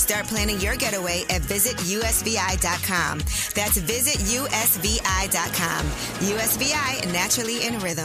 Start planning your getaway at visitusvi.com. That's visitusvi.com. USVI, naturally in rhythm.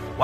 Well,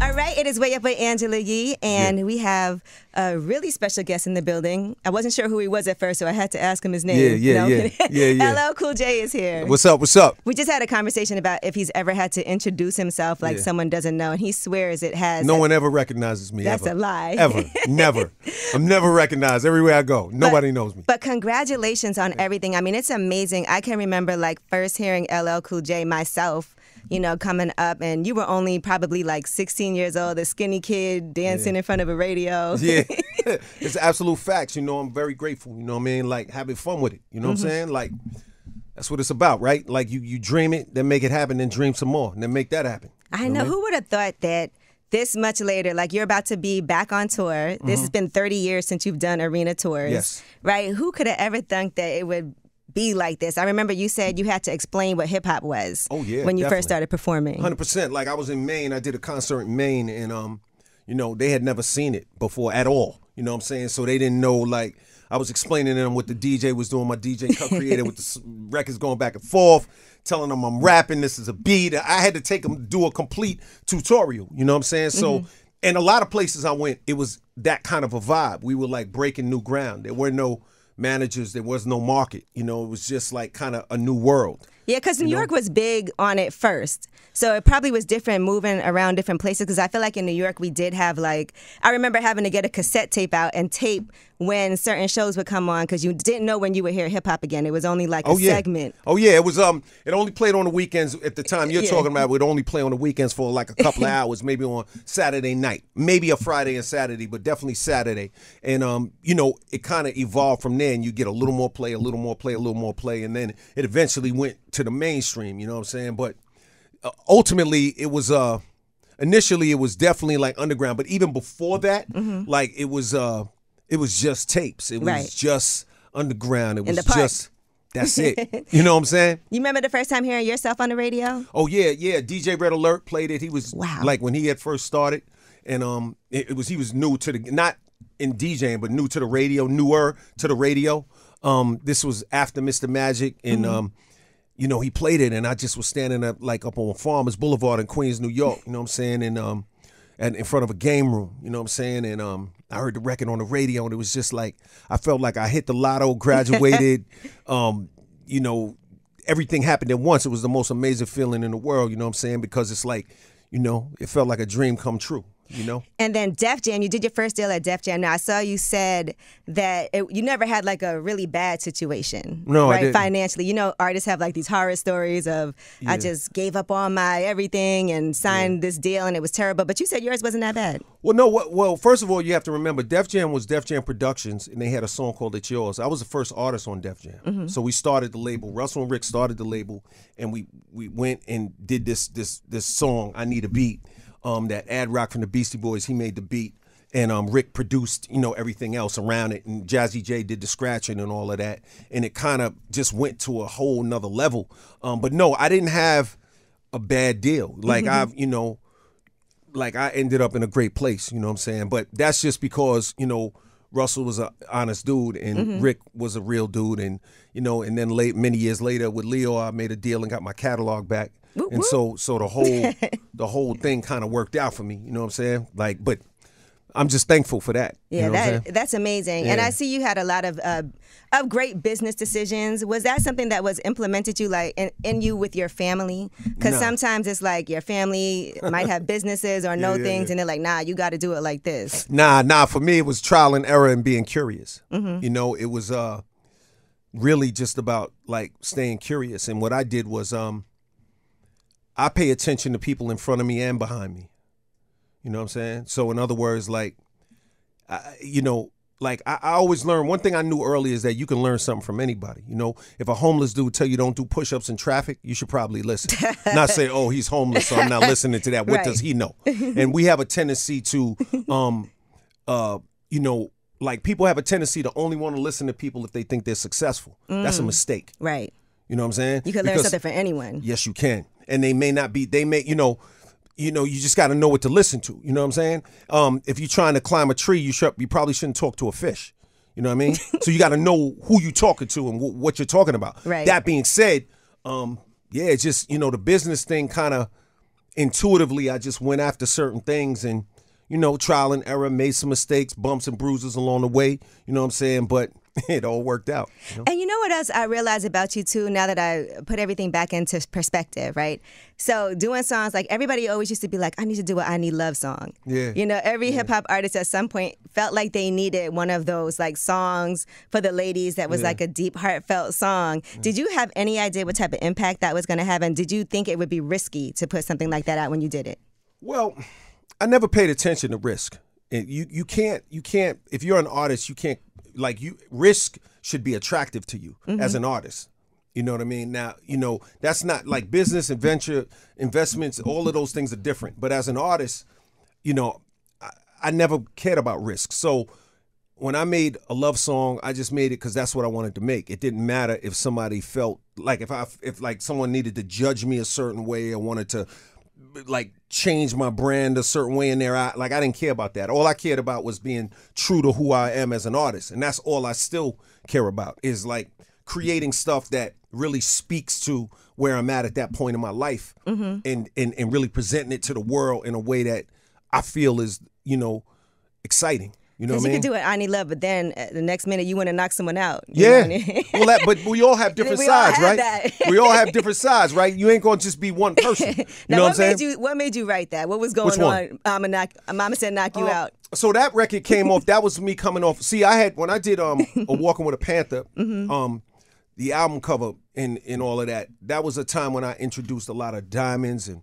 All right, it is Way Up with Angela Yee, and we have a really special guest in the building. I wasn't sure who he was at first, so I had to ask him his name. LL Cool J is here. What's up? We just had a conversation about if he's ever had to introduce himself like someone doesn't know, and he swears it has. No one ever recognizes me. That's a lie. Ever. Never. I'm never recognized everywhere I go. Nobody knows me. But congratulations on everything. I mean, it's amazing. I can remember first hearing LL Cool J myself you know, coming up, and you were only probably like 16 years old, a skinny kid dancing in front of a radio. Yeah. It's absolute facts. You know, I'm very grateful. You know what I mean? Like, having fun with it. You know what I'm saying? Like, that's what it's about, right? Like, you dream it, then make it happen, then dream some more, and then make that happen. I know. Who would have thought that this much later, like, you're about to be back on tour. This has been 30 years since you've done arena tours. Yes. Right? Who could have ever thought that it would be like this? I remember you said you had to explain what hip-hop was when you first started performing. 100%. Like, I was in Maine. I did a concert in Maine, and, you know, they had never seen it before at all. You know what I'm saying? So they didn't know, like, I was explaining to them what the DJ was doing, my DJ co-creator with the records going back and forth, telling them I'm rapping, this is a beat. I had to take them to do a complete tutorial, you know what I'm saying? So, and a lot of places I went, it was that kind of a vibe. We were like breaking new ground. There were no managers, there was no market, you know, it was just like kind of a new world. Yeah, because New York was big on it first. So it probably was different moving around different places, because I feel like in New York we did have, like, I remember having to get a cassette tape out and tape when certain shows would come on, because you didn't know when you would hear hip-hop again. It was only like a segment. Oh, yeah. It was, it only played on the weekends at the time you're talking about. It would only play on the weekends for like a couple of hours, maybe on Saturday night, maybe a Friday and Saturday, but definitely Saturday. And, you know, it kind of evolved from there, and you get a little more play, a little more play, a little more play, and then it eventually went to the mainstream, you know what I'm saying? But ultimately, it was initially it was definitely like underground, but even before that, like it was just tapes. It was just underground. It was just that's it. You know what I'm saying? You remember the first time hearing yourself on the radio? Oh yeah, yeah. DJ Red Alert played it. He was like when he had first started, and he was new to the, not in DJing, but new to the radio, newer to the radio. This was after Mr. Magic and. You know, he played it, and I just was standing up, like, up on Farmers Boulevard in Queens, New York, you know what I'm saying, and in front of a game room, you know what I'm saying, and I heard the record on the radio, and it was just like, I felt like I hit the lotto, graduated, you know, everything happened at once. It was the most amazing feeling in the world, you know what I'm saying, because it's like, you know, it felt like a dream come true. You know? And then Def Jam, you did your first deal at Def Jam. Now, I saw you said that you never had like a really bad situation. No, I didn't. Financially. You know, artists have like these horror stories of I just gave up on my everything and signed this deal and it was terrible. But you said yours wasn't that bad. Well, no. Well, first of all, you have to remember Def Jam was Def Jam Productions, and they had a song called It's Yours. I was the first artist on Def Jam. So we started the label. Russell and Rick started the label, and we went and did this song, I Need a Beat. That Ad Rock from the Beastie Boys, he made the beat, and Rick produced, you know, everything else around it, and Jazzy J did the scratching and all of that, and it kind of just went to a whole nother level. But no, I didn't have a bad deal. Like you know, like I ended up in a great place, you know what I'm saying? But that's just because, you know, Russell was an honest dude, and Rick was a real dude, and, you know, and then many years later with Leo, I made a deal and got my catalog back. And so the whole thing kind of worked out for me, you know what I'm saying? Like, but I'm just thankful for that. Yeah, you know that's amazing. Yeah. And I see you had a lot of great business decisions. Was that something that was implemented to you, like in you with your family? Because sometimes it's like your family might have businesses or know things, and they're like, nah, you got to do it like this. Nah. For me, it was trial and error and being curious. You know, it was really just about like staying curious. And what I did was I pay attention to people in front of me and behind me. You know what I'm saying? So in other words, like, you know, like I always learn. One thing I knew early is that you can learn something from anybody. You know, if a homeless dude tell you don't do push-ups in traffic, you should probably listen. Not say, oh, he's homeless, so I'm not listening to that. What does he know? And we have a tendency to, you know, like people have a tendency to only want to listen to people if they think they're successful. That's a mistake. Right. You know what I'm saying? You can learn something from anyone. Yes, you can. And they may not be, they may, you know, you just got to know what to listen to. You know what I'm saying? If you're trying to climb a tree, you probably shouldn't talk to a fish. You know what I mean? So you got to know who you're talking to and what you're talking about. Right. That being said, it's just, you know, the business thing kind of intuitively, I just went after certain things and, you know, trial and error, made some mistakes, bumps and bruises along the way, you know what I'm saying? But it all worked out. You know? And you know what else I realized about you, too, now that I put everything back into perspective, right? So doing songs, like everybody always used to be like, I need to do an I Need Love song. Yeah. You know, every hip-hop artist at some point felt like they needed one of those, like, songs for the ladies that was like a deep, heartfelt song. Yeah. Did you have any idea what type of impact that was going to have? And did you think it would be risky to put something like that out when you did it? Well, I never paid attention to risk. You can't, if you're an artist, you can't, like, you risk should be attractive to you as an artist. You know what I mean? Now, you know, that's not like business and venture investments. All of those things are different. But as an artist, you know, I never cared about risk. So when I made a love song, I just made it because that's what I wanted to make. It didn't matter if somebody felt like if someone needed to judge me a certain way or wanted to like change my brand a certain way in there. I didn't care about that. All I cared about was being true to who I am as an artist. And that's all I still care about is like creating stuff that really speaks to where I'm at that point in my life and really presenting it to the world in a way that I feel is, you know, exciting. You know what I mean? You can do it, I Need Love, but then the next minute you want to knock someone out. Yeah. You know what I mean? Well, but we all have different sides, right? We all have different sides, right? You ain't going to just be one person. You now, know what I'm saying? What made you write that? What was going on? Mama said knock you out. So that record came off. That was me coming off. See, I had, when I did A Walking with a Panther, the album cover and all of that, that was a time when I introduced a lot of diamonds and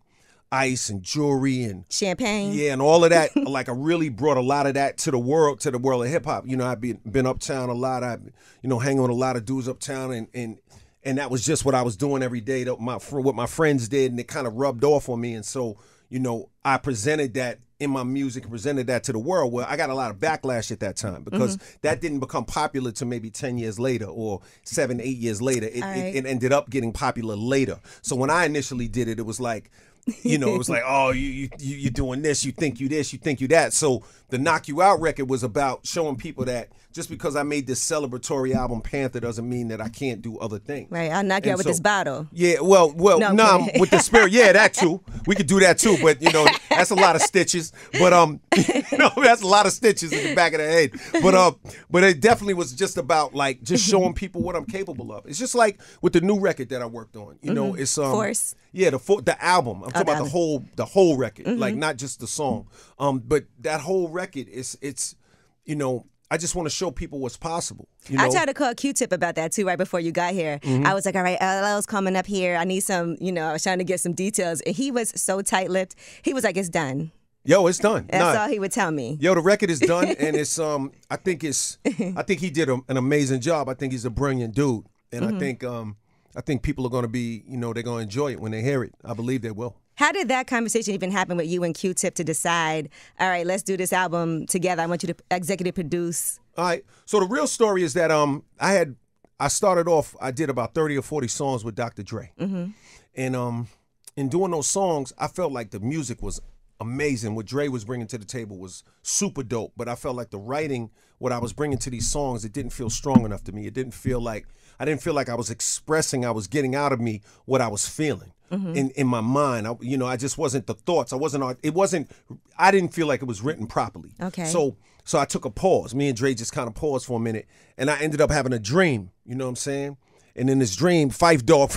ice and jewelry and champagne, yeah, and all of that. Like I really brought a lot of that to the world of hip hop. You know, I've been uptown a lot. I, you know, hang on a lot of dudes uptown, and that was just what I was doing every day. What my friends did, and it kind of rubbed off on me. And so, you know, I presented that in my music, presented that to the world. Well, I got a lot of backlash at that time because that didn't become popular to maybe 10 years later or 7, 8 years later. It ended up getting popular later. So when I initially did it, it was like, you know, it was like, oh, you're doing this, you think you that. So the Knock You Out record was about showing people that just because I made this celebratory album, Panther, doesn't mean that I can't do other things. Right, I'll knock you out with this bottle. Yeah, with the spirit. Yeah, that too. We could do that too, but, you know, that's a lot of stitches. But, you know, that's a lot of stitches in the back of the head. But it definitely was just about, like, just showing people what I'm capable of. It's just like with the new record that I worked on. You know, it's... Force. Yeah, the album. I'm talking about the whole record, like not just the song. But that whole record it's you know, I just want to show people what's possible. You know? I tried to call Q-Tip about that too right before you got here. I was like, all right, LL's coming up here. I need some, you know, I was trying to get some details. And he was so tight-lipped. He was like, it's done. Yo, it's done. That's all he would tell me. Yo, the record is done, and it's I think he did an amazing job. I think he's a brilliant dude, and I think people are going to be, you know, they're going to enjoy it when they hear it. I believe they will. How did that conversation even happen with you and Q-Tip to decide, all right, let's do this album together. I want you to executive produce. All right. So the real story is that I did about 30 or 40 songs with Dr. Dre. And in doing those songs, I felt like the music was amazing. What Dre was bringing to the table was super dope. But I felt like the writing, what I was bringing to these songs, it didn't feel strong enough to me. It didn't feel like, I didn't feel like I was expressing, I was getting out of me what I was feeling in my mind. I just wasn't the thoughts. I didn't feel like it was written properly. Okay. So I took a pause. Me and Dre just kind of paused for a minute, and I ended up having a dream. You know what I'm saying? And in this dream, Fife Dawg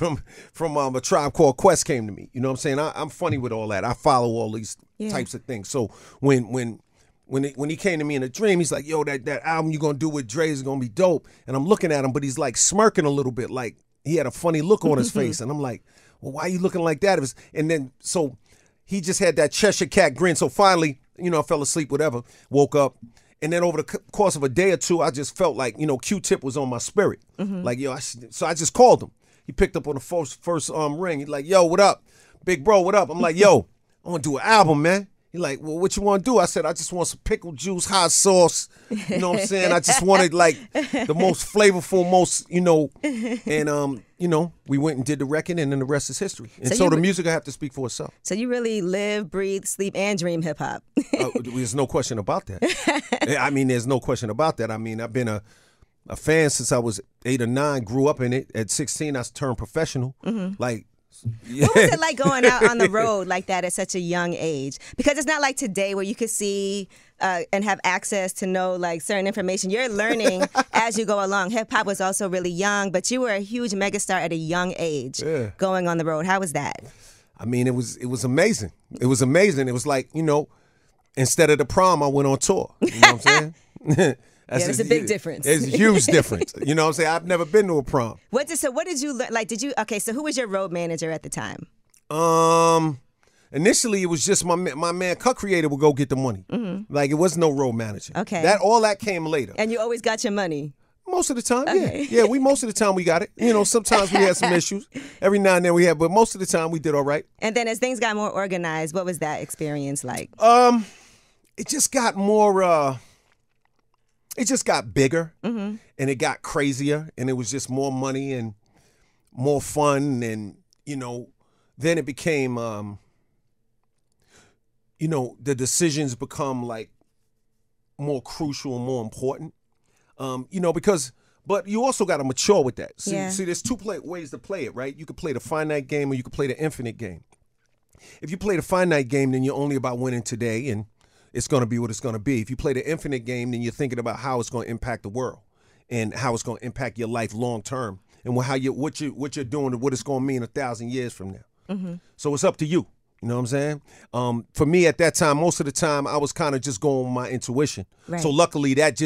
from A Tribe Called Quest came to me. You know what I'm saying? I'm funny with all that. I follow all these types of things. So when he came to me in a dream, he's like, yo, that album you're going to do with Dre is going to be dope. And I'm looking at him, but he's like smirking a little bit. Like he had a funny look on his face. And I'm like, well, why are you looking like that? And then so he just had that Cheshire Cat grin. So finally, you know, I fell asleep, whatever, woke up. And then over the course of a day or two, I just felt like, you know, Q-Tip was on my spirit. Like, yo, so I just called him. He picked up on the first ring. He's like, yo, what up? Big bro, what up? I'm like, yo, I want to do an album, man. He's like, well, what you want to do? I said, I just want some pickle juice, hot sauce. You know what I'm saying? I just wanted, like, the most flavorful, most, you know. And, you know, we went and did the record, and then the rest is history. And so the music will have to speak for itself. So you really live, breathe, sleep, and dream hip-hop. There's no question about that. There's no question about that. I've been a fan since I was 8 or 9, grew up in it. At 16, I turned professional. Like, Yeah. What was it like going out on the road like that at such a young age? Because it's not like today where you could see and have access to know like certain information. You're learning as you go along. Hip hop was also really young, but you were a huge megastar at a young age. Yeah. Going on the road. How was that? I mean, it was amazing. It was amazing. It was like, you know, instead of the prom, I went on tour. You know what I'm saying? That's there's a big difference. It's a huge difference. You know what I'm saying? I've never been to a prom. So who was your road manager at the time? Initially, it was just my man, Cut Creator, would go get the money. Mm-hmm. Like, it was no road manager. Okay. All that came later. And you always got your money? Most of the time, okay. Yeah. Yeah, most of the time we got it. You know, sometimes we had some issues. Every now and then we had, but most of the time we did all right. And then as things got more organized, what was that experience like? It just got more... It just got bigger, mm-hmm. and it got crazier, and it was just more money and more fun, and, you know, then it became, you know, the decisions become, like, more crucial and more important, you know, because, but you also got to mature with that. See, there's two ways to play it, right? You could play the finite game or you could play the infinite game. If you play the finite game, then you're only about winning today, and it's going to be what it's going to be. If you play the infinite game, then you're thinking about how it's going to impact the world and how it's going to impact your life long term and what you're doing and what it's going to mean 1,000 years from now. Mm-hmm. So it's up to you. You know what I'm saying? For me at that time, most of the time I was kind of just going with my intuition. Right. So luckily that's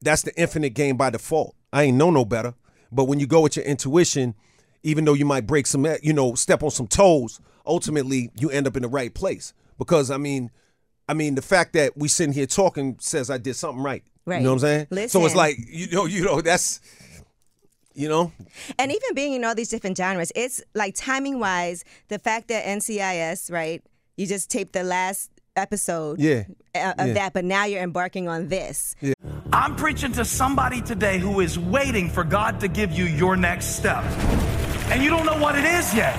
the infinite game by default. I ain't know no better. But when you go with your intuition, even though you might break some, you know, step on some toes, ultimately you end up in the right place. Because I mean, the fact that we sitting here talking says I did something right. Right. You know what I'm saying? Listen. So it's like, you know, that's, you know. And even being in all these different genres, it's like timing-wise, the fact that NCIS, right, you just taped the last episode of that, but now you're embarking on this. Yeah. I'm preaching to somebody today who is waiting for God to give you your next step. And you don't know what it is yet.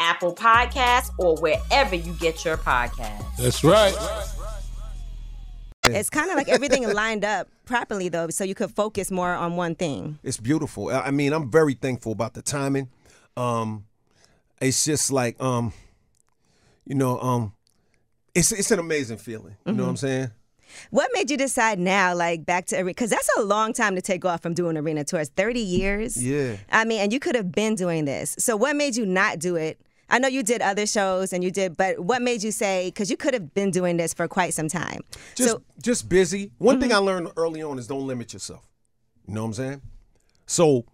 Apple Podcasts, or wherever you get your podcasts. That's right. It's kind of like everything lined up properly, though, so you could focus more on one thing. It's beautiful. I mean, I'm very thankful about the timing. It's just like, you know, it's an amazing feeling. You know what I'm saying? What made you decide now, like, back to arena? Because that's a long time to take off from doing arena tours, 30 years. Yeah. I mean, and you could have been doing this. So what made you not do it? I know you did other shows and you did, but what made you say, because you could have been doing this for quite some time. Just busy. One thing I learned early on is don't limit yourself. You know what I'm saying? So,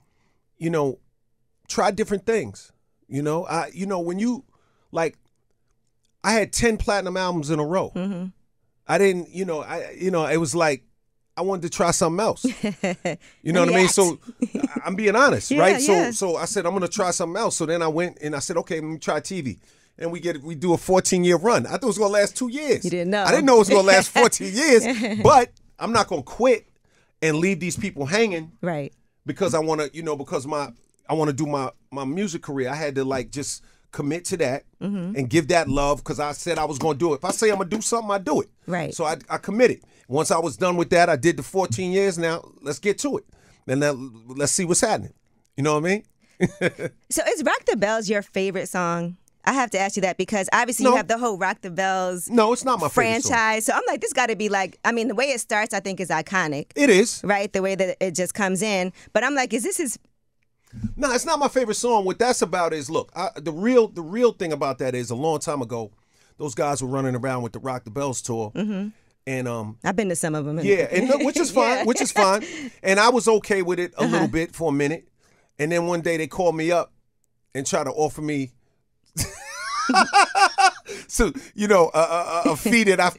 you know, try different things. You know, I had 10 platinum albums in a row. I didn't, it was like I wanted to try something else. You know what I mean? So I'm being honest, right? Yeah. So I said, I'm going to try something else. So then I went and I said, okay, let me try TV. And we do a 14-year run. I thought it was going to last 2 years. You didn't know. I didn't know it was going to last 14 years, but I'm not going to quit and leave these people hanging. Right. Because I want to, I want to do my music career. I had to just commit to that and give that love because I said I was going to do it. If I say I'm going to do something, I do it. Right. So I committed. Once I was done with that, I did the 14 years. Now let's get to it. And let's see what's happening. You know what I mean? So is Rock the Bells your favorite song? I have to ask you that because obviously you have the whole Rock the Bells it's not my franchise. So I'm like, this got to be the way it starts I think is iconic. It is. Right? The way that it just comes in. But I'm like, is this his... No, it's not my favorite song. What that's about is, look, the real thing about that is a long time ago, those guys were running around with the Rock the Bells tour. And I've been to some of them. Yeah, and which is fine, which is fine. And I was okay with it a little bit for a minute. And then one day they called me up and tried to offer me a fee that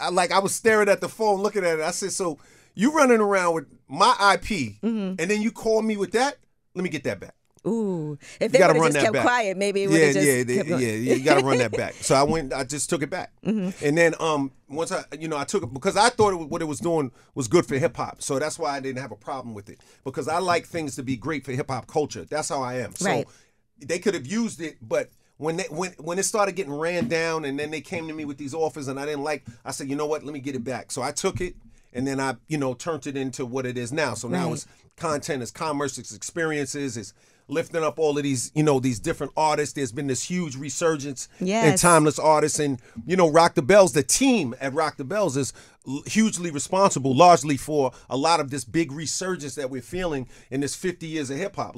I was staring at the phone looking at it. I said, so you running around with my IP and then you call me with that? Let me get that back. Ooh. If they would have just kept quiet, maybe it would have just kept going. Yeah, you got to run that back. So I just took it back. And then once I took it because I thought what it was doing was good for hip-hop. So that's why I didn't have a problem with it because I like things to be great for hip-hop culture. That's how I am. So they could have used it, but when it started getting ran down and then they came to me with these offers and I didn't like, I said, you know what, let me get it back. So I took it. And then I, turned it into what it is now. So now it's content, it's commerce, it's experiences, it's lifting up all of these, these different artists. There's been this huge resurgence in timeless artists. And, Rock the Bells, the team at Rock the Bells is hugely responsible, largely for a lot of this big resurgence that we're feeling in this 50 years of hip hop.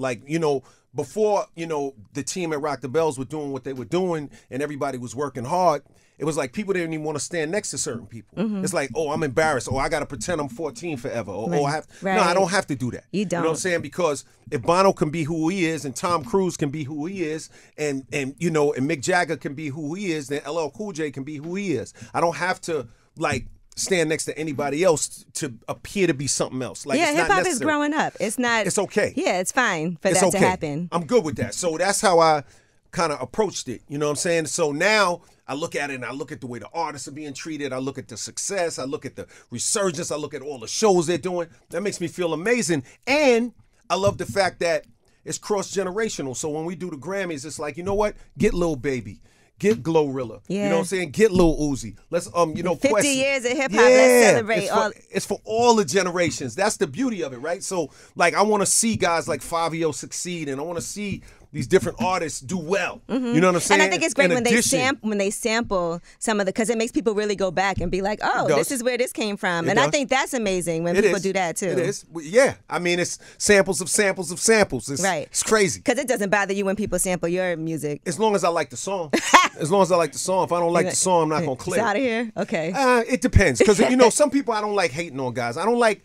Before, the team at Rock the Bells were doing what they were doing and everybody was working hard. It was like people didn't even want to stand next to certain people. It's like, oh, I'm embarrassed. Oh, I got to pretend I'm 14 forever. No, I don't have to do that. You don't. You know what I'm saying? Because if Bono can be who he is and Tom Cruise can be who he is and Mick Jagger can be who he is, then LL Cool J can be who he is. I don't have to, stand next to anybody else to appear to be something else. Hip hop is growing up. It's not. It's okay. Yeah, it's fine for that to happen. I'm good with that. So that's how I kind of approached it. You know what I'm saying? So now I look at it and I look at the way the artists are being treated. I look at the success. I look at the resurgence. I look at all the shows they're doing. That makes me feel amazing. And I love the fact that it's cross-generational. So when we do the Grammys, it's like, you know what? Get Lil Baby. Get Glorilla. Yeah. You know what I'm saying? Get Lil Uzi. Let's 50 years of hip hop, let's celebrate. It's for all the generations. That's the beauty of it, right? So I want to see guys like Fabio succeed and I want to see these different artists do well. You know what I'm saying? And I think it's great when they sample some of because it makes people really go back and be like, oh, this is where this came from. I think that's amazing when people do that too. It is. Yeah. I mean, it's samples of samples of samples. It's crazy. Because it doesn't bother you when people sample your music. As long as I like the song. As long as I like the song. If I don't like the song, I'm not going to click. It's out of here? Okay. It depends. Because, some people I don't like hating on guys. I don't like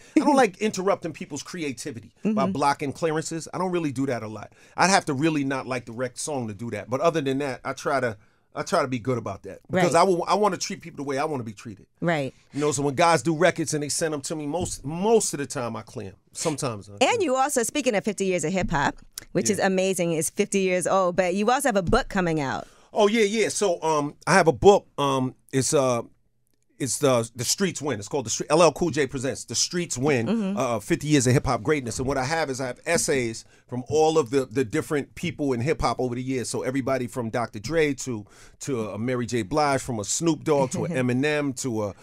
interrupting people's creativity by blocking clearances. I don't really do that a lot. I'd have to really not like the wrecked song to do that. But other than that, I try to be good about that. Because I want to treat people the way I want to be treated. Right. So when guys do records and they send them to me, most of the time I clear them. Sometimes. And you also, speaking of 50 years of hip-hop, which is amazing, it's 50 years old, but you also have a book coming out. Oh, yeah. So I have a book. It's It's the Streets Win. It's called the LL Cool J presents The Streets Win. 50 years of hip hop greatness. And what I have essays from all of the different people in hip hop over the years. So everybody from Dr. Dre to a Mary J. Blige, from a Snoop Dogg to an Eminem to a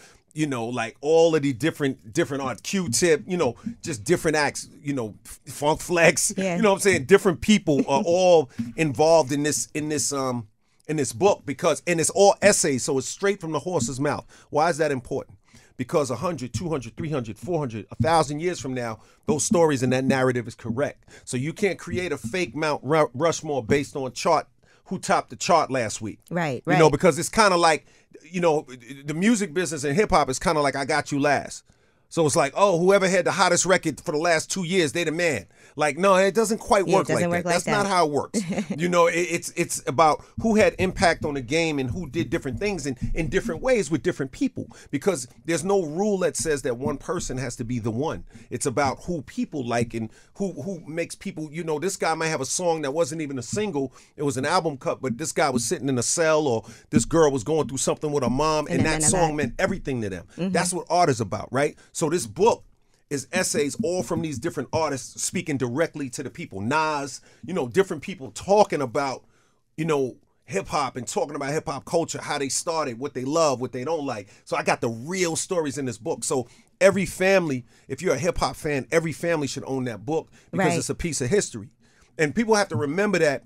like all of the different art, Q-Tip, just different acts, Funk Flex, you know what I'm saying? Different people are all involved in this book because it's all essays, so it's straight from the horse's mouth. Why is that important? Because 100, 200, 300, 400, 1,000 years from now, those stories and that narrative is correct. So you can't create a fake Mount Rushmore based on chart, who topped the chart last week. Right. Because it's kind of like, the music business and hip hop is kind of like I got you last. So it's like, whoever had the hottest record for the last 2 years, they the man. Like, no, it doesn't quite work like that. That's not how it works. It's about who had impact on the game and who did different things in different ways with different people. Because there's no rule that says that one person has to be the one. It's about who people like and who makes people, this guy might have a song that wasn't even a single. It was an album cut, but this guy was sitting in a cell or this girl was going through something with her mom and that song meant everything to them. Mm-hmm. That's what art is about, right? So this book is essays all from these different artists speaking directly to the people. Nas, different people talking about, hip-hop and talking about hip-hop culture, how they started, what they love, what they don't like. So I got the real stories in this book. So every family, if you're a hip-hop fan, every family should own that book because it's a piece of history. And people have to remember that,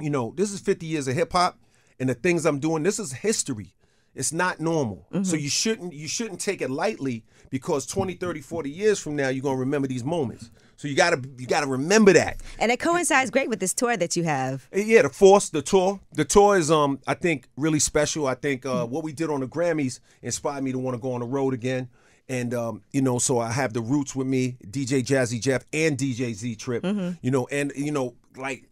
this is 50 years of hip-hop and the things I'm doing, this is history. It's not normal. Mm-hmm. So you shouldn't take it lightly because 20, 30, 40 years from now, you're going to remember these moments. So you gotta remember that. And it coincides great with this tour that you have. Yeah, the tour. The tour is, I think, really special. I think what we did on the Grammys inspired me to want to go on the road again. And, so I have the Roots with me, DJ Jazzy Jeff and DJ Z Trip,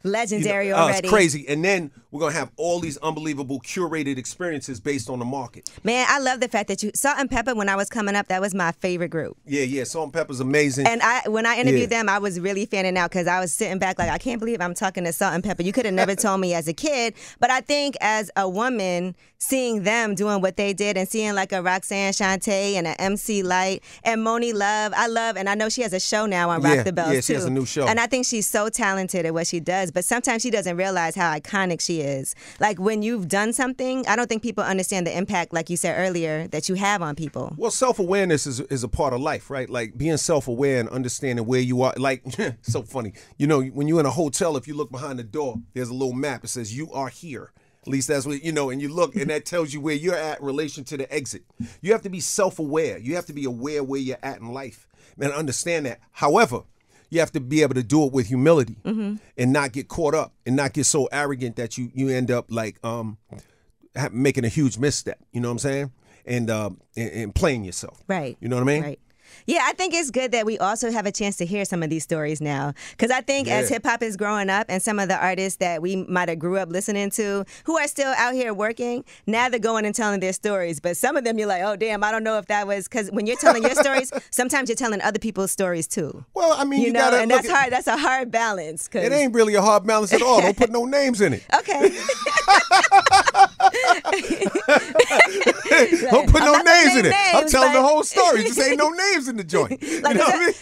legendary already. It's crazy. And then we're going to have all these unbelievable curated experiences based on the market. Man, I love the fact that you, Salt-N-Pepa, when I was coming up, that was my favorite group. Yeah, Salt-N-Pepa's amazing. And when I interviewed them, I was really fanning out because I was sitting back like, I can't believe I'm talking to Salt-N-Pepa. You could have never told me as a kid, but I think as a woman, seeing them doing what they did and seeing like a Roxanne Shante and an MC Light and Moni Love, and I know she has a show now on Rock the Bells too. Yeah, she has a new show. And I think she's so talented at what she does, but sometimes she doesn't realize how iconic she is. Like when you've done something, I don't think people understand the impact, like you said earlier, that you have on people. Well, self-awareness is a part of life, right? Like being self-aware and understanding where you are. Like, so funny. When you're in a hotel, if you look behind the door, there's a little map that says you are here. At least that's what, and you look and that tells you where you're at in relation to the exit. You have to be self-aware. You have to be aware where you're at in life and understand that. However, you have to be able to do it with humility and not get caught up and not get so arrogant that you end up like making a huge misstep. You know what I'm saying? And playing yourself. Right. You know what I mean? Right. Yeah, I think it's good that we also have a chance to hear some of these stories now. Because I think as hip-hop is growing up and some of the artists that we might have grew up listening to who are still out here working, now they're going and telling their stories. But some of them you're like, oh, damn, I don't know if that was... Because when you're telling your stories, sometimes you're telling other people's stories too. Well, I mean, you got to look... And that's hard. That's a hard balance. Cause... It ain't really a hard balance at all. Don't put no names in it. Okay. Don't put no names in it. Names, I'm telling the whole story. Just ain't no names in the joint. Like,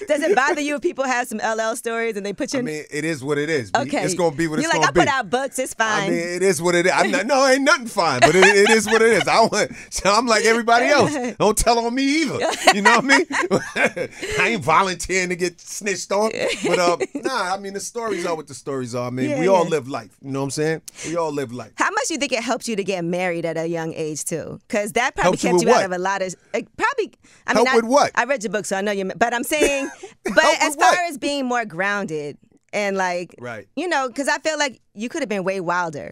does it bother you if people have some LL stories and they put you in? I mean, it is what it is. Okay. It's going to be what it's going to be. You're like, I put out books. It's fine. I mean, it is what it is. No, ain't nothing fine, but it is what it is. I'm like everybody else. Don't tell on me either. You know what I mean? I ain't volunteering to get snitched on. But, I mean, the stories are what the stories are, man. Yeah, we all live life. You know what I'm saying? We all live life. How much do you think it helped you to get married at a young age, too? Because that probably kept you out of a lot of... Help with what? I read your book, so I know you. But I'm saying, as far as being more grounded and like, because I feel like you could have been way wilder.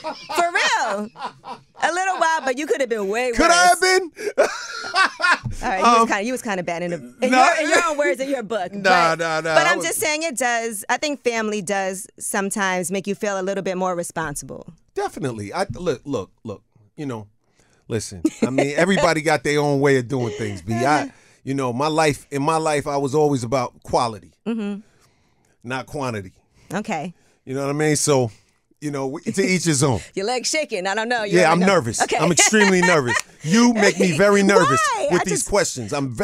For real. A little wild, but you could have been way worse. Could I have been? All right, you was kind of bad in your own words in your book. No. But I'm just saying it does. I think family does sometimes make you feel a little bit more responsible. Definitely. Look. Listen. I mean, everybody got their own way of doing things. But my life, I was always about quality, not quantity. Okay. You know what I mean? So. you know, to each his own. Your legs shaking. I don't know. I'm nervous. Okay. I'm extremely nervous. You make me very nervous with these questions. I'm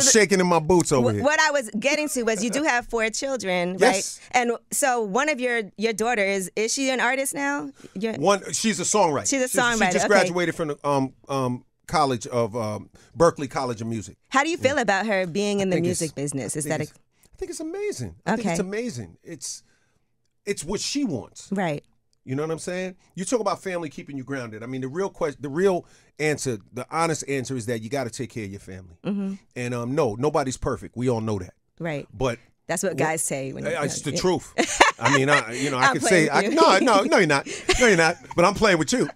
shaking in my boots over here. What I was getting to was you do have 4 children, yes, right? And so one of your daughters, is she an artist now? She's a songwriter. She just graduated from the college of Berklee College of Music. How do you feel about her being in the music business? I think it's amazing. I think it's amazing. It's what she wants. Right. You know what I'm saying? You talk about family keeping you grounded. I mean, the real answer, the honest answer is that you got to take care of your family. Mm-hmm. And no, nobody's perfect. We all know that. Right. But that's what guys say. It's the truth. I mean, I could say, no, you're not. No, you're not. But I'm playing with you.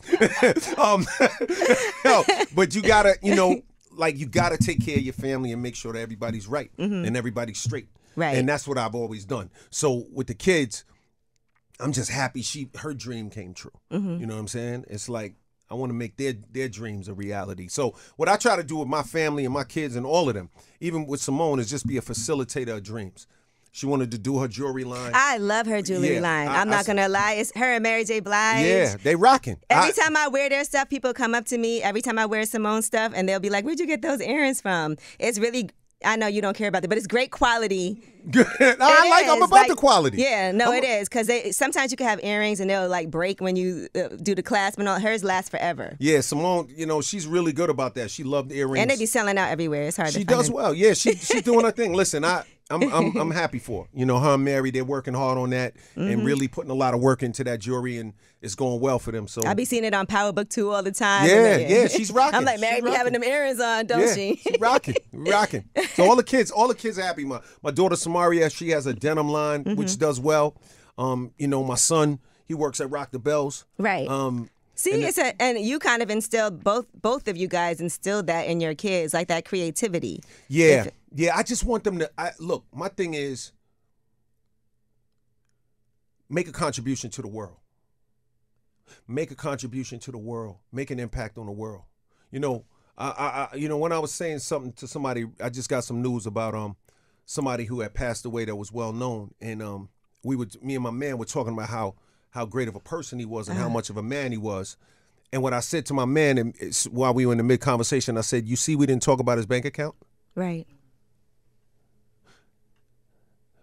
But you got to, you got to take care of your family and make sure that everybody's right and everybody's straight. Right. And that's what I've always done. So with the kids, I'm just happy her dream came true. Mm-hmm. You know what I'm saying? It's like I want to make their dreams a reality. So what I try to do with my family and my kids and all of them, even with Simone, is just be a facilitator of dreams. She wanted to do her jewelry line. I love her jewelry line. I'm not going to lie. It's her and Mary J. Blige. Yeah, they rocking. Every time I wear their stuff, people come up to me. Every time I wear Simone's stuff, and they'll be like, where'd you get those earrings from? It's really... I know you don't care about that, but it's great quality. I'm about the quality. Yeah, no, it is. Because sometimes you can have earrings and they'll break when you do the clasp and all. Hers lasts forever. Yeah, Simone, she's really good about that. She loved earrings. And they be selling out everywhere. It's hard to find. She does well. Yeah, she's doing her thing. Listen, I'm happy for her. Her and Mary, they're working hard on that and really putting a lot of work into that jewelry, and it's going well for them. So I be seeing it on Powerbook 2 all the time. Yeah, she's rocking. I'm like, Mary be having them earrings on, don't she? She's rocking. So all the kids are happy. My daughter Samaria, she has a denim line which does well. My son, he works at Rock the Bells. Right. And you kind of instilled both of you guys instilled that in your kids, like that creativity. Yeah, I just want them to look. My thing is make a contribution to the world. Make a contribution to the world. Make an impact on the world. When I was saying something to somebody, I just got some news about somebody who had passed away that was well known, and me and my man were talking about how great of a person he was and how much of a man he was. And what I said to my man, and while we were in the mid-conversation, I said, you see, we didn't talk about his bank account. Right.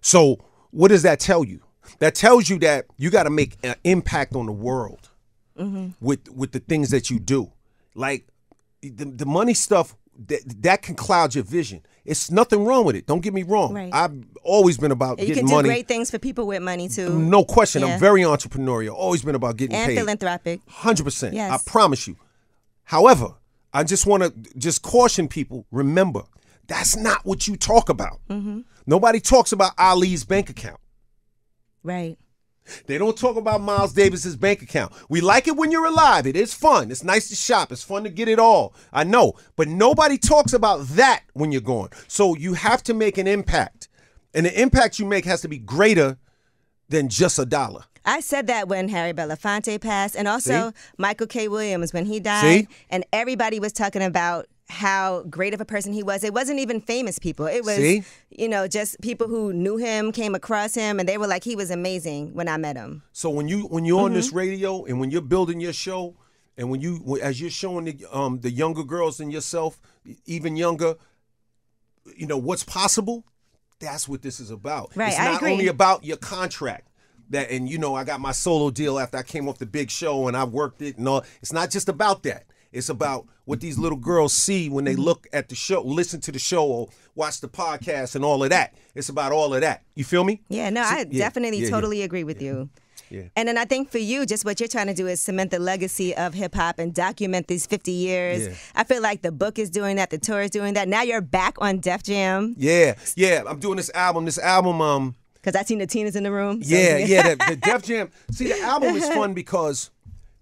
So what does that tell you? That tells you that you got to make an impact on the world with the things that you do. Like the money stuff, that can cloud your vision. It's nothing wrong with it. Don't get me wrong. Right. I've always been about getting money. You can do great things for people with money, too. No question. Yeah. I'm very entrepreneurial. Always been about getting paid. And philanthropic. 100%. Yes. I promise you. However, I just want to caution people. Remember, that's not what you talk about. Mm-hmm. Nobody talks about Ali's bank account. Right. They don't talk about Miles Davis's bank account. We like it when you're alive. It is fun. It's nice to shop. It's fun to get it all. I know. But nobody talks about that when you're gone. So you have to make an impact. And the impact you make has to be greater than just a dollar. I said that when Harry Belafonte passed, and also Michael K. Williams when he died. See? And everybody was talking about how great of a person he was. It wasn't even famous people. It was, just people who knew him, came across him, and they were like, he was amazing when I met him. So when you're on this radio and when you're building your show and as you're showing the younger girls and yourself, even younger, what's possible, that's what this is about. Right, it's not only about your contract. That and I got my solo deal after I came off the big show and I worked it and all. It's not just about that. It's about what these little girls see when they look at the show, listen to the show, or watch the podcast and all of that. It's about all of that. You feel me? Yeah, no, I definitely agree with you. Yeah. And then I think for you, just what you're trying to do is cement the legacy of hip-hop and document these 50 years. Yeah. I feel like the book is doing that. The tour is doing that. Now you're back on Def Jam. Yeah, I'm doing this album. Because I seen the teenagers in the room. So. Yeah, the Def Jam. See, the album is fun because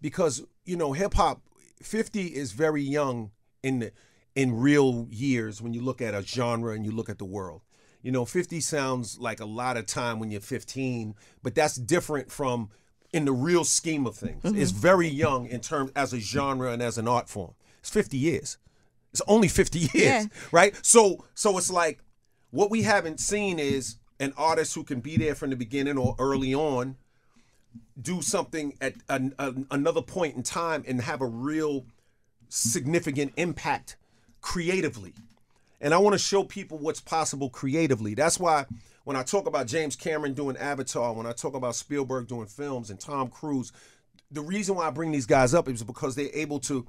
hip-hop, 50 is very young in real years when you look at a genre and you look at the world. 50 sounds like a lot of time when you're 15, but that's different from in the real scheme of things. Mm-hmm. It's very young in terms as a genre and as an art form. It's 50 years. It's only 50 years, right? So it's like what we haven't seen is an artist who can be there from the beginning or early on, do something at another point in time and have a real significant impact creatively. And I want to show people what's possible creatively. That's why when I talk about James Cameron doing Avatar, when I talk about Spielberg doing films and Tom Cruise, the reason why I bring these guys up is because they're able to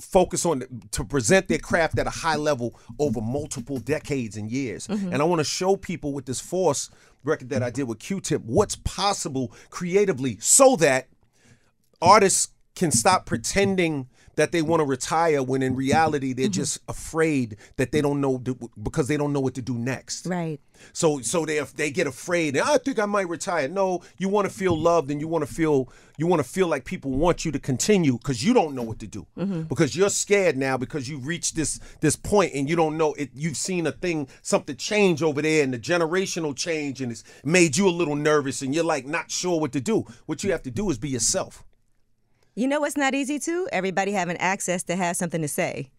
focus on, to present their craft at a high level over multiple decades and years. Mm-hmm. And I want to show people with this Force record that I did with Q-Tip what's possible creatively, so that artists can stop pretending that they want to retire when in reality they're just afraid that they don't know, because they don't know what to do next. Right. So they get afraid. And I think I might retire. No, you want to feel loved, and you want to feel like people want you to continue, because you don't know what to do, because you're scared now, because you've reached this point and you don't know it. You've seen something change over there, and the generational change, and it's made you a little nervous, and you're like not sure what to do. What you have to do is be yourself. You know what's not easy too? Everybody having access to have something to say.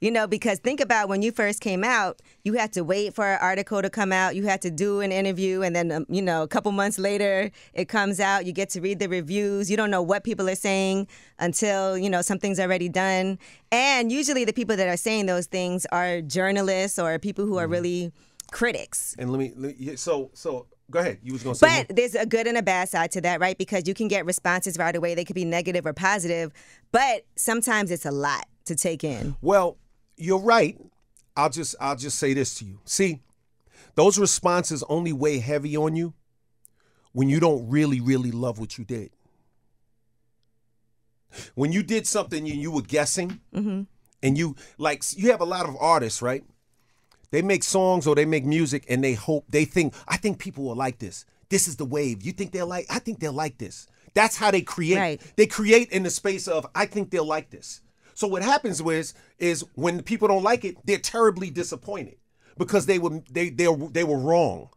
You know, because think about when you first came out, you had to wait for an article to come out. You had to do an interview, and then, you know, a couple months later, it comes out. You get to read the reviews. You don't know what people are saying until, you know, something's already done. And usually the people that are saying those things are journalists or people who are really critics. And so go ahead. You was going to say more. But there's a good and a bad side to that, right? Because you can get responses right away. They could be negative or positive, but sometimes it's a lot to take in. Well, you're right. I'll just say this to you. See, those responses only weigh heavy on you when you don't really, really love what you did. When you did something and you were guessing, and you have a lot of artists, right? They make songs or they make music, and I think people will like this. This is the wave. You think they'll like? I think they'll like this. That's how they create. Right. They create in the space of, I think they'll like this. So what happens is when people don't like it, they're terribly disappointed because they were wrong.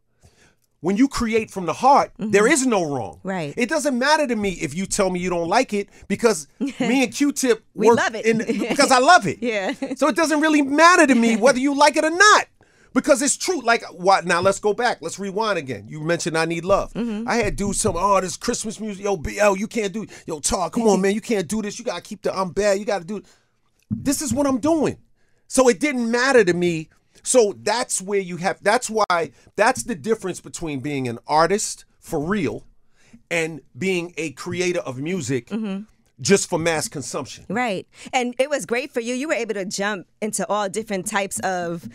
When you create from the heart, there is no wrong. Right. It doesn't matter to me if you tell me you don't like it, because me and Q-Tip love it. Because I love it. Yeah. So it doesn't really matter to me whether you like it or not, because it's true. Like, what? Now let's go back. Let's rewind again. You mentioned I Need Love. I had dudes tell me, this Christmas music, yo, BL, you can't do it. Yo, Tar, come on, man, you can't do this. You gotta keep the I'm bad. You gotta do it. This is what I'm doing. So it didn't matter to me. So that's where you have, that's the difference between being an artist for real and being a creator of music just for mass consumption. Right. And it was great for you. You were able to jump into all different types of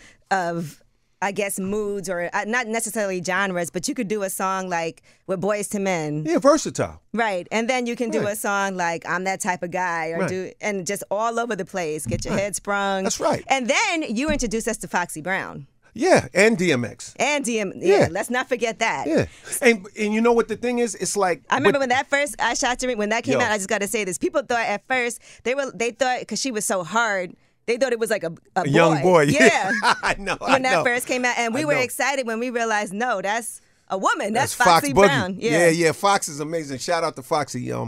I guess, moods, or not necessarily genres, but you could do a song like with Boys to Men. Yeah, versatile. Right. And then you can do a song like I'm That Type of Guy, or and just all over the place, get your head sprung. That's right. And then you introduced us to Foxy Brown. Yeah, and DMX. And DMX. Yeah, let's not forget that. Yeah. And you know what the thing is? It's like, I remember when that came out, I just got to say this. People thought at first, they thought, because she was so hard, they thought it was like a young boy. Yeah. I know. When that first came out. And we were excited when we realized, no, that's a woman. That's Foxy Brown. Yeah. yeah, Fox is amazing. Shout out to Foxy. I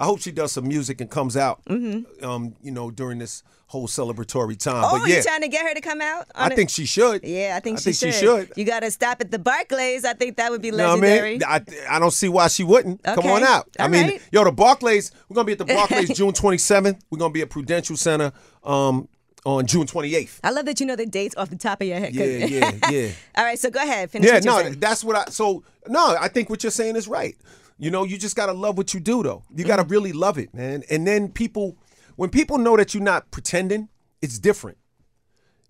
hope she does some music and comes out, you know, during this whole celebratory time. Oh, but you're trying to get her to come out? I think she should. Yeah, I think she should. You got to stop at the Barclays. I think that would be legendary. No, I don't see why she wouldn't. Okay. Come on out. The Barclays, we're going to be at the Barclays June 27th. We're going to be at Prudential Center on June 28th. I love that you know the dates off the top of your head. Yeah. All right, so go ahead. Finish what you're saying. I think what you're saying is right. You know, you just got to love what you do, though. You got to really love it, man. And then when people know that you're not pretending, it's different.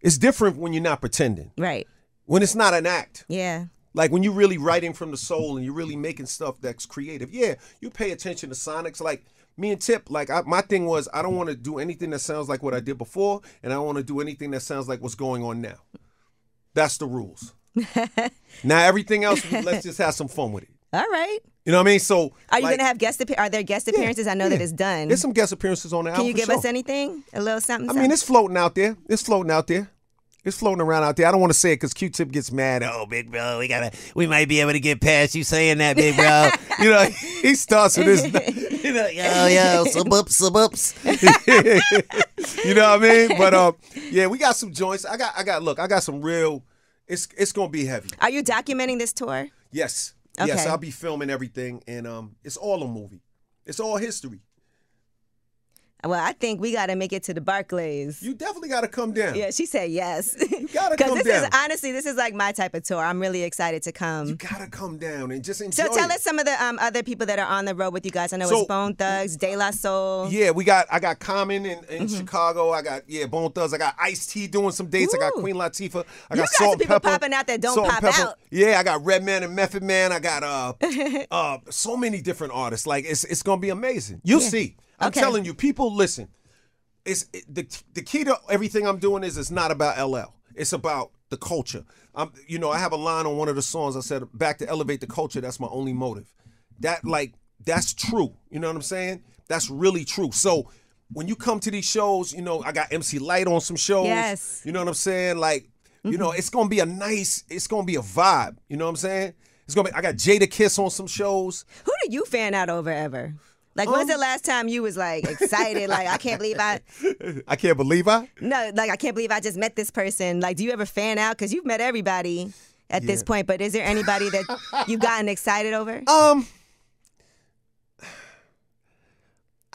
It's different when you're not pretending. Right. When it's not an act. Yeah. Like when you're really writing from the soul and you're really making stuff that's creative. Yeah, you pay attention to sonics. Like me and Tip, my thing was, I don't want to do anything that sounds like what I did before, and I don't want to do anything that sounds like what's going on now. That's the rules. Now everything else, let's just have some fun with it. All right. You know what I mean? So are you going to have guest appearances? I know that it's done. There's some guest appearances on the album. Can you give us anything? A little something? I mean, it's floating out there. It's floating around out there. I don't want to say it because Q-Tip gets mad. Oh, big bro, we might be able to get past you saying that, big bro. You know, he starts with this. You know, yo, sub ups. You know what I mean? But we got some joints. I got some real. It's gonna be heavy. Are you documenting this tour? Yes. Okay. Yes, I'll be filming everything, and it's all a movie. It's all history. Well, I think we got to make it to the Barclays. You definitely got to come down. Yeah, she said yes. You got to come down. Because honestly, this is like my type of tour. I'm really excited to come. You got to come down and just enjoy it. So tell us some of the other people that are on the road with you guys. I know it's Bone Thugs, De La Soul. Yeah, I got Common in Chicago. I got, Bone Thugs. I got Ice-T doing some dates. Ooh. I got Queen Latifah. I got Salt-N-Pepa. You got people popping out that don't pop out. Yeah, I got Redman and Method Man. I got so many different artists. Like, it's going to be amazing. You'll see. I'm telling you, people, listen, the key to everything I'm doing is it's not about LL. It's about the culture. I have a line on one of the songs. I said, back to elevate the culture. That's my only motive. That's true. You know what I'm saying? That's really true. So when you come to these shows, I got MC Light on some shows. Yes. You know what I'm saying? Like, it's going to be it's going to be a vibe. You know what I'm saying? I got Jada Kiss on some shows. Who do you fan out over ever? Like, when's the last time you was, like, excited? Like, I can't believe I? No, like, I can't believe I just met this person. Like, do you ever fan out? Because you've met everybody at this point. But is there anybody that you've gotten excited over?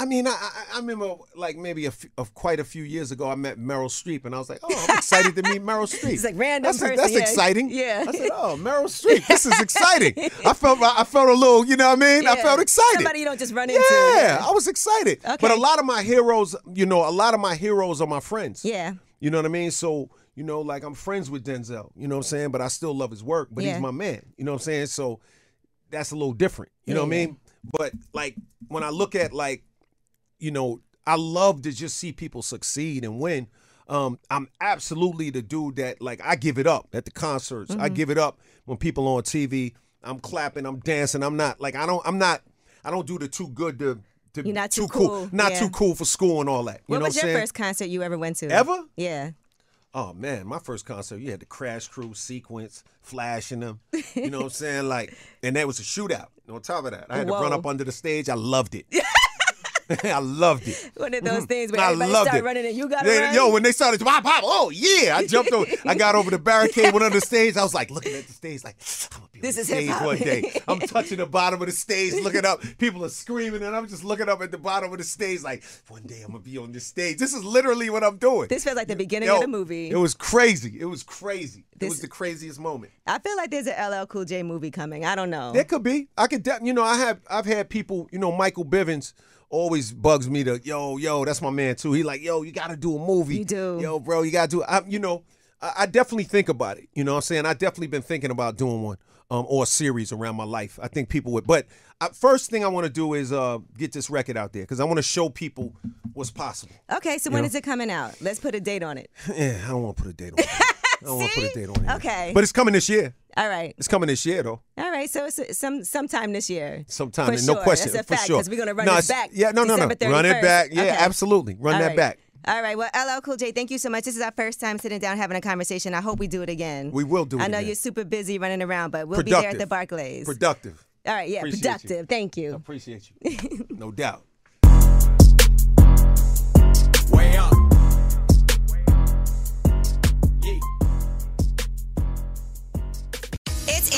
I mean, I remember, like, maybe quite a few years ago, I met Meryl Streep, and I was like, oh, I'm excited to meet Meryl Streep. It's like random person. That's exciting. Yeah. I said, oh, Meryl Streep, this is exciting. I felt a little, you know what I mean? Yeah. I felt excited. Somebody you don't just run into. Yeah, I was excited. Okay. But a lot of my heroes, a lot of my heroes are my friends. Yeah. You know what I mean? So, like, I'm friends with Denzel, you know what I'm saying? But I still love his work, but he's my man. You know what I'm saying? So that's a little different. You know what I mean? But, like, when I look at, like, I love to just see people succeed and win. I'm absolutely the dude that, like, I give it up at the concerts. Mm-hmm. I give it up when people on TV. I'm clapping. I'm dancing. I'm not like I don't do the too good to You're not too cool. Not too cool for school and all that. You know what I'm saying? What was your first concert you ever went to? Ever? Yeah. Oh man, my first concert. You had the Crash Crew, Sequence, flashing them. You know what I'm saying? Like, and that was a shootout. And on top of that, I had to run up under the stage. I loved it. I loved it. One of those things where everybody started running and you got to run. Yo, when they started, pop, oh, yeah. I jumped over. I got over the barricade, went under the stage. I was like looking at the stage like, I'm going to be on the stage one day. I'm touching the bottom of the stage, looking up. People are screaming, and I'm just looking up at the bottom of the stage like, one day I'm going to be on this stage. This is literally what I'm doing. This feels like the beginning of the movie. It was crazy. It was crazy. It was the craziest moment. I feel like there's an LL Cool J movie coming. I don't know. There could be. I could definitely, I've had people, Michael Bivins, always bugs me to, yo, that's my man too. He like, yo, you gotta do a movie. You do. Yo, bro, you gotta do it. I definitely think about it. You know what I'm saying? I definitely been thinking about doing one or a series around my life. I think people would. But first thing I want to do is get this record out there because I want to show people what's possible. Okay, so when is it coming out? Let's put a date on it. Yeah, I don't want to put a date on it. I don't want to put a date on it. Okay. But it's coming this year. All right. It's coming this year, though. All right. So it's sometime this year. Sometime, no question. That's a fact, because we're going to run it back. Yeah, no. Run it back. Yeah, absolutely. Run that back. All right. Well, LL Cool J, thank you so much. This is our first time sitting down having a conversation. I hope we do it again. We will do it again. I know you're super busy running around, but we'll be there at the Barclays. Productive. All right. Yeah, productive. Thank you. I appreciate you. No doubt. Way up.